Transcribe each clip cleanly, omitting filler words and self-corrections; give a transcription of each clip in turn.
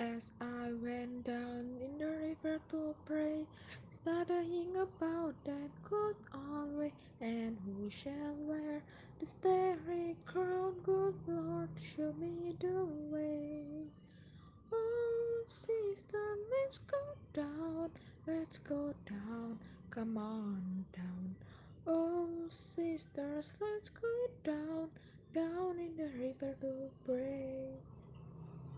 As I went down in the river to pray, studying about that good old way, and who shall wear the starry crown? Good Lord, show me the way. Oh, sister, let's go down, let's go down, come on down. Oh, sisters, let's go down, down in the river to pray.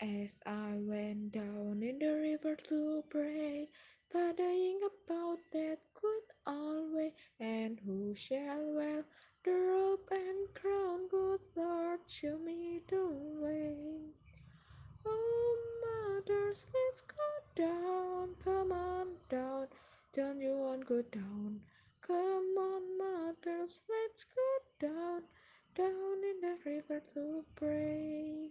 As I went down in the river to pray, studying about that good old way, and who shall wear the robe and crown? Good Lord, show me the way. Oh, mothers, let's go down, come on down, don't you want to go down? Come on, mothers, let's go down, down in the river to pray.